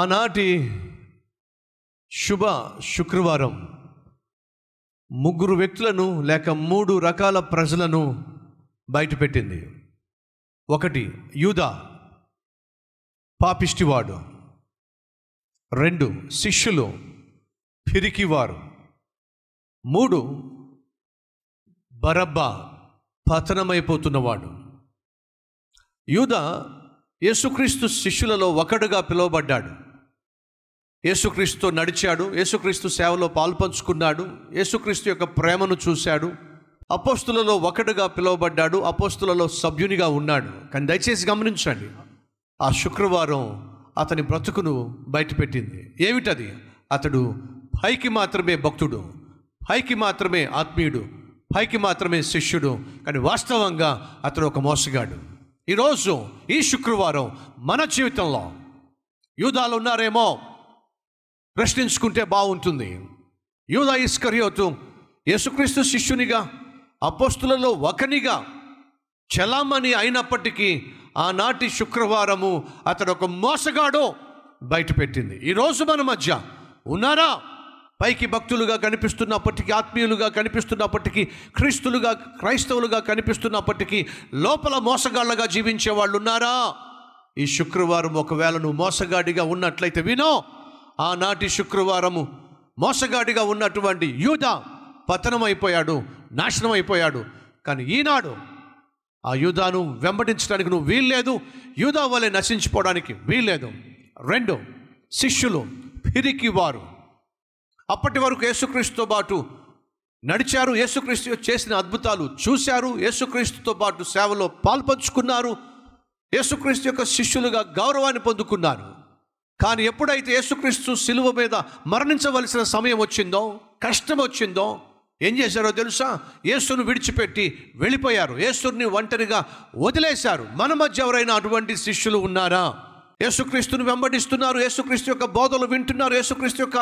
ఆనాటి శుభ శుక్రవారం ముగ్గురు వ్యక్తులను లేక మూడు రకాల ప్రజలను బయటపెట్టింది. ఒకటి యూదా పాపిష్టివాడు, రెండు శిష్యులు పిరికివారు, మూడు బరబ్బా పతనమైపోతున్నవాడు. యూదా యేసుక్రీస్తు శిష్యులలో ఒకడుగా పిలువబడ్డాడు. యేసుక్రీస్తుతో నడిచాడు, యేసుక్రీస్తు సేవలో పాల్పంచుకున్నాడు, యేసుక్రీస్తు యొక్క ప్రేమను చూశాడు, అపోస్తులలో ఒకడుగా పిలువబడ్డాడు, అపోస్తులలో సభ్యునిగా ఉన్నాడు. కానీ దయచేసి గమనించండి, ఆ శుక్రవారం అతని బ్రతుకును బయటపెట్టింది. ఏమిటది? అతడు పైకి మాత్రమే భక్తుడు, పైకి మాత్రమే ఆత్మీయుడు, పైకి మాత్రమే శిష్యుడు, కానీ వాస్తవంగా అతడు ఒక మోసగాడు. ఈరోజు ఈ శుక్రవారం మన జీవితంలో యూదాలు ఉన్నారేమో ప్రశ్నించుకుంటే బాగుంటుంది. యూదా ఇస్కరియోతు యేసుక్రీస్తు శిష్యునిగా, అపోస్తులలో ఒకనిగా చలామణి అయినప్పటికీ ఆనాటి శుక్రవారము అతడు ఒక మోసగాడు బయటపెట్టింది. ఈరోజు మన మధ్య ఉన్నారా? పైకి భక్తులుగా కనిపిస్తున్నప్పటికీ, ఆత్మీయులుగా కనిపిస్తున్నప్పటికీ, క్రైస్తవులుగా కనిపిస్తున్నప్పటికీ లోపల మోసగాళ్ళగా జీవించే వాళ్ళు ఉన్నారా? ఈ శుక్రవారం ఒకవేళ నువ్వు మోసగాడిగా ఉన్నట్లయితే వినో, ఆనాటి శుక్రవారము మోసగాడిగా ఉన్నటువంటి యూదా పతనమైపోయాడు, నాశనం అయిపోయాడు. కానీ ఈనాడు ఆ యూదాను వెంబడించడానికి నువ్వు వీల్లేదు, యూదా వలె నశించిపోవడానికి వీల్లేదు. రెండు శిష్యులు పిరికివారు. అప్పటి వరకు యేసుక్రీస్తుతో పాటు నడిచారు, యేసుక్రీస్తు చేసిన అద్భుతాలు చూశారు, యేసుక్రీస్తుతో పాటు సేవలో పాల్పంచుకున్నారు, యేసుక్రీస్తు యొక్క శిష్యులుగా గౌరవాన్ని పొందుకున్నారు. కానీ ఎప్పుడైతే యేసుక్రీస్తు సిలువ మీద మరణించవలసిన సమయం వచ్చిందో, కష్టం వచ్చిందో, ఏం చేశారో తెలుసా? యేసును విడిచిపెట్టి వెళ్ళిపోయారు, యేసుని ఒంటరిగా వదిలేశారు. మన మధ్య ఎవరైనా అటువంటి శిష్యులు ఉన్నారా? యేసుక్రీస్తుని వెంబడిస్తున్నారు, యేసుక్రీస్తు యొక్క బోధలు వింటున్నారు, యేసుక్రీస్తు యొక్క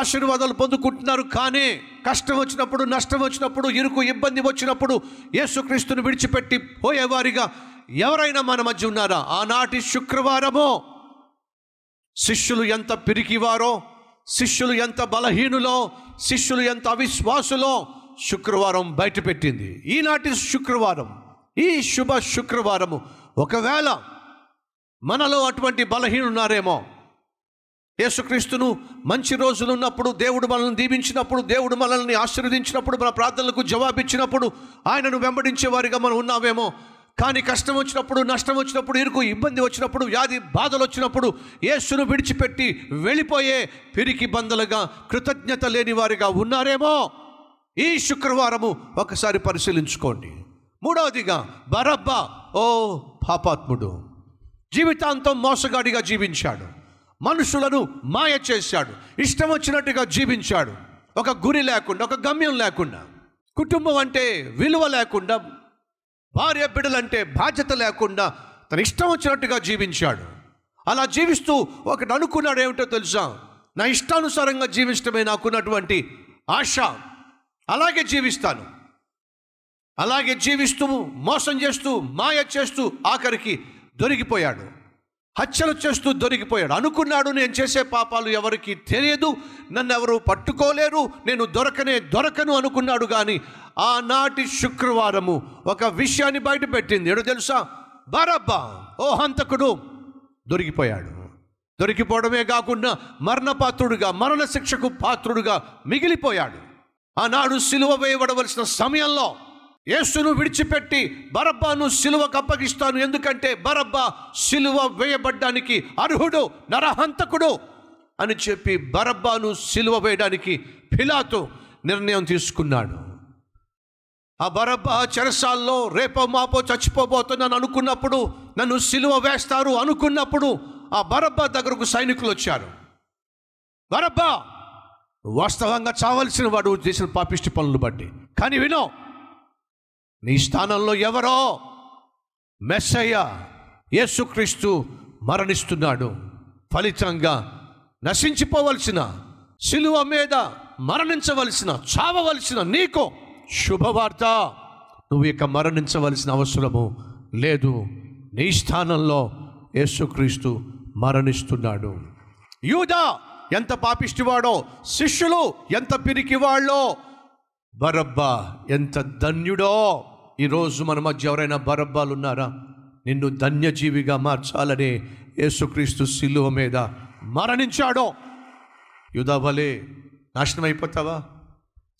ఆశీర్వాదాలు పొందుకుంటున్నారు, కానీ కష్టం వచ్చినప్పుడు, నష్టం వచ్చినప్పుడు, ఇరుకు ఇబ్బంది వచ్చినప్పుడు యేసుక్రీస్తుని విడిచిపెట్టి పోయేవారిగా ఎవరైనా మన మధ్య ఉన్నారా? ఆనాటి శుక్రవారము శిష్యులు ఎంత పిరికివారో, శిష్యులు ఎంత బలహీనులో, శిష్యులు ఎంత అవిశ్వాసులో శుక్రవారం బయటపెట్టింది. ఈనాటి శుక్రవారం, ఈ శుభ శుక్రవారము ఒకవేళ మనలో అటువంటి బలహీనులు ఉన్నారేమో, యేసుక్రీస్తును మంచి రోజులు ఉన్నప్పుడు, దేవుడు మనల్ని దీవించినప్పుడు, దేవుడు మనల్ని ఆశీర్వదించినప్పుడు, మన ప్రార్థనలకు జవాబిచ్చినప్పుడు ఆయనను వెంబడించే వారిగా మనం ఉన్నామేమో, కానీ కష్టం వచ్చినప్పుడు, నష్టం వచ్చినప్పుడు, ఇరుకు ఇబ్బంది వచ్చినప్పుడు, వ్యాధి బాధలు వచ్చినప్పుడు యేసును విడిచిపెట్టి వెళ్ళిపోయే పిరికి బందలుగా, కృతజ్ఞత లేని వారిగా ఉన్నారేమో ఈ శుక్రవారము ఒకసారి పరిశీలించుకోండి. మూడవదిగా బరబ్బా ఓ పాపాత్ముడు, జీవితాంతం మోసగాడిగా జీవించాడు, మనుషులను మాయ చేశాడు, ఇష్టం వచ్చినట్టుగా జీవించాడు, ఒక గురి లేకుండా, ఒక గమ్యం లేకుండా, కుటుంబం అంటే విలువ లేకుండా, భార్య బిడ్డలంటే బాధ్యత లేకుండా తన ఇష్టం వచ్చినట్టుగా జీవించాడు. అలా జీవిస్తూ ఒకటి అనుకున్నాడు, ఏమిటో తెలుసా? నా ఇష్టానుసారంగా జీవించడమే నాకున్నటువంటి ఆశ, అలాగే జీవిస్తాను. అలాగే జీవిస్తూ మోసం చేస్తూ, మాయ చేస్తూ ఆఖరికి దొరికిపోయాడు, హత్యలు చేస్తూ దొరికిపోయాడు. అనుకున్నాడు, నేను చేసే పాపాలు ఎవరికి తెలియదు, నన్ను ఎవరు పట్టుకోలేరు, నేను దొరకను అనుకున్నాడు. కానీ ఆనాటి శుక్రవారము ఒక విషయాన్ని బయటపెట్టింది, ఏడో తెలుసా? బరబ్బా ఓ హంతకుడు దొరికిపోయాడు. దొరికిపోవడమే కాకుండా మరణపాత్రుడుగా, మరణ శిక్షకు పాత్రుడుగా మిగిలిపోయాడు. ఆనాడు సిలువ వేయబడవలసిన సమయంలో యేసును విడిచిపెట్టి బరబ్బాను సిలువకు అప్పగిస్తాను, ఎందుకంటే బరబ్బా సిలువ వేయబడ్డానికి అర్హుడు, నరహంతకుడు అని చెప్పి బరబ్బాను సిలువ వేయడానికి పిలాతు నిర్ణయం తీసుకున్నాడు. ఆ బరబ్బా చెరసాల్లో రేపో మాపో చచ్చిపోబోతున్నాను అనుకున్నప్పుడు, నన్ను సిలువ వేస్తారు అనుకున్నప్పుడు ఆ బరబ్బా దగ్గరకు సైనికులు వచ్చారు. బరబ్బా వాస్తవంగా చావాల్సిన వాడు, చేసిన పాపిష్టి పనులు బట్టి, కానీ వినో, నీ స్థానంలో ఎవరో మెస్సయ్య యేసుక్రీస్తు మరణిస్తున్నాడు, ఫలితంగా నశించిపోవలసిన, సిలువ మీద మరణించవలసిన, చావవలసిన నీకు శుభవార్త, నువ్వు ఇక మరణించవలసిన అవసరము లేదు, నీ స్థానంలో యేసుక్రీస్తు మరణిస్తున్నాడు. యూదా ఎంత పాపిష్టివాడో, శిష్యులు ఎంత పిరికివాళ్ళో, బరబ్బా ఎంత ధన్యుడో. ఈరోజు మన మధ్య ఎవరైనా బరబ్బాలు ఉన్నారా? నిన్ను ధన్యజీవిగా మార్చాలనే యేసుక్రీస్తు సిలువ మీద మరణించాడో. యూదా వలే నాశనమైపోతావా?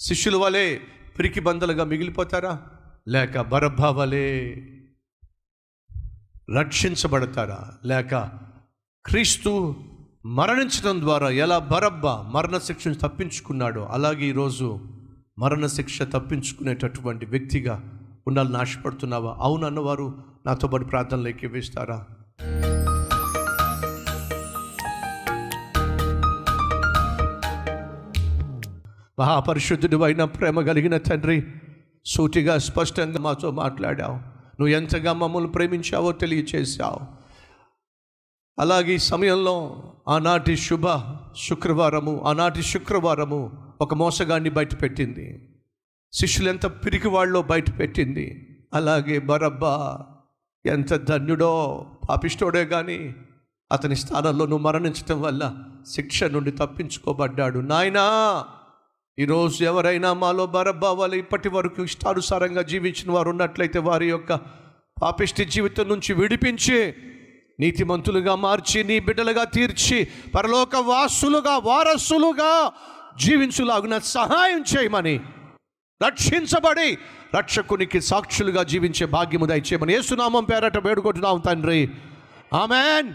శిష్యుల వలే పిరికి బందలుగా మిగిలిపోతారా? లేక బరబ్బా వలే రక్షించబడతారా? లేక క్రీస్తు మరణించడం ద్వారా ఎలా బరబ్బా మరణశిక్షను తప్పించుకున్నాడో అలాగే ఈరోజు మరణశిక్ష తప్పించుకునేటటువంటి వ్యక్తిగా ఉండాలని ఆశపడుతున్నావా? అవునన్నవారు నాతో పాటు ప్రార్థనలోకి వేస్తారా? మహాపరిశుద్ధుడు అయిన ప్రేమ కలిగిన తండ్రి, సూటిగా స్పష్టంగా మాతో మాట్లాడావు. నువ్వు ఎంతగా మమ్మల్ని ప్రేమించావో తెలియచేశావు. అలాగే ఈ సమయంలో ఆనాటి శుక్రవారము ఒక మోసగాన్ని బయటపెట్టింది. శిష్యులు ఎంత పిరికి వాళ్ళో బయటపెట్టింది. అలాగే బరబ్బా ఎంత ధన్యుడో, పాపిష్టోడే, కానీ అతని స్థానంలో నువ్వు మరణించడం వల్ల శిక్ష నుండి తప్పించుకోబడ్డాడు. నాయనా, ఈరోజు ఎవరైనా మాలో బరబ్బా వాళ్ళు ఇప్పటి వరకు ఇష్టానుసారంగా జీవించిన వారు ఉన్నట్లయితే వారి యొక్క పాపిష్టి జీవితం నుంచి విడిపించి నీతిమంతులుగా మార్చి నీ బిడ్డలుగా తీర్చి పరలోక వారసులుగా జీవించులాగున సహాయం చేయమని, రక్షించబడి రక్షకునికి సాక్షులుగా జీవించే భాగ్యము దయచేయమని యేసునామం పేరట వేడుకుంటున్నాం తండ్రి. ఆమెన్.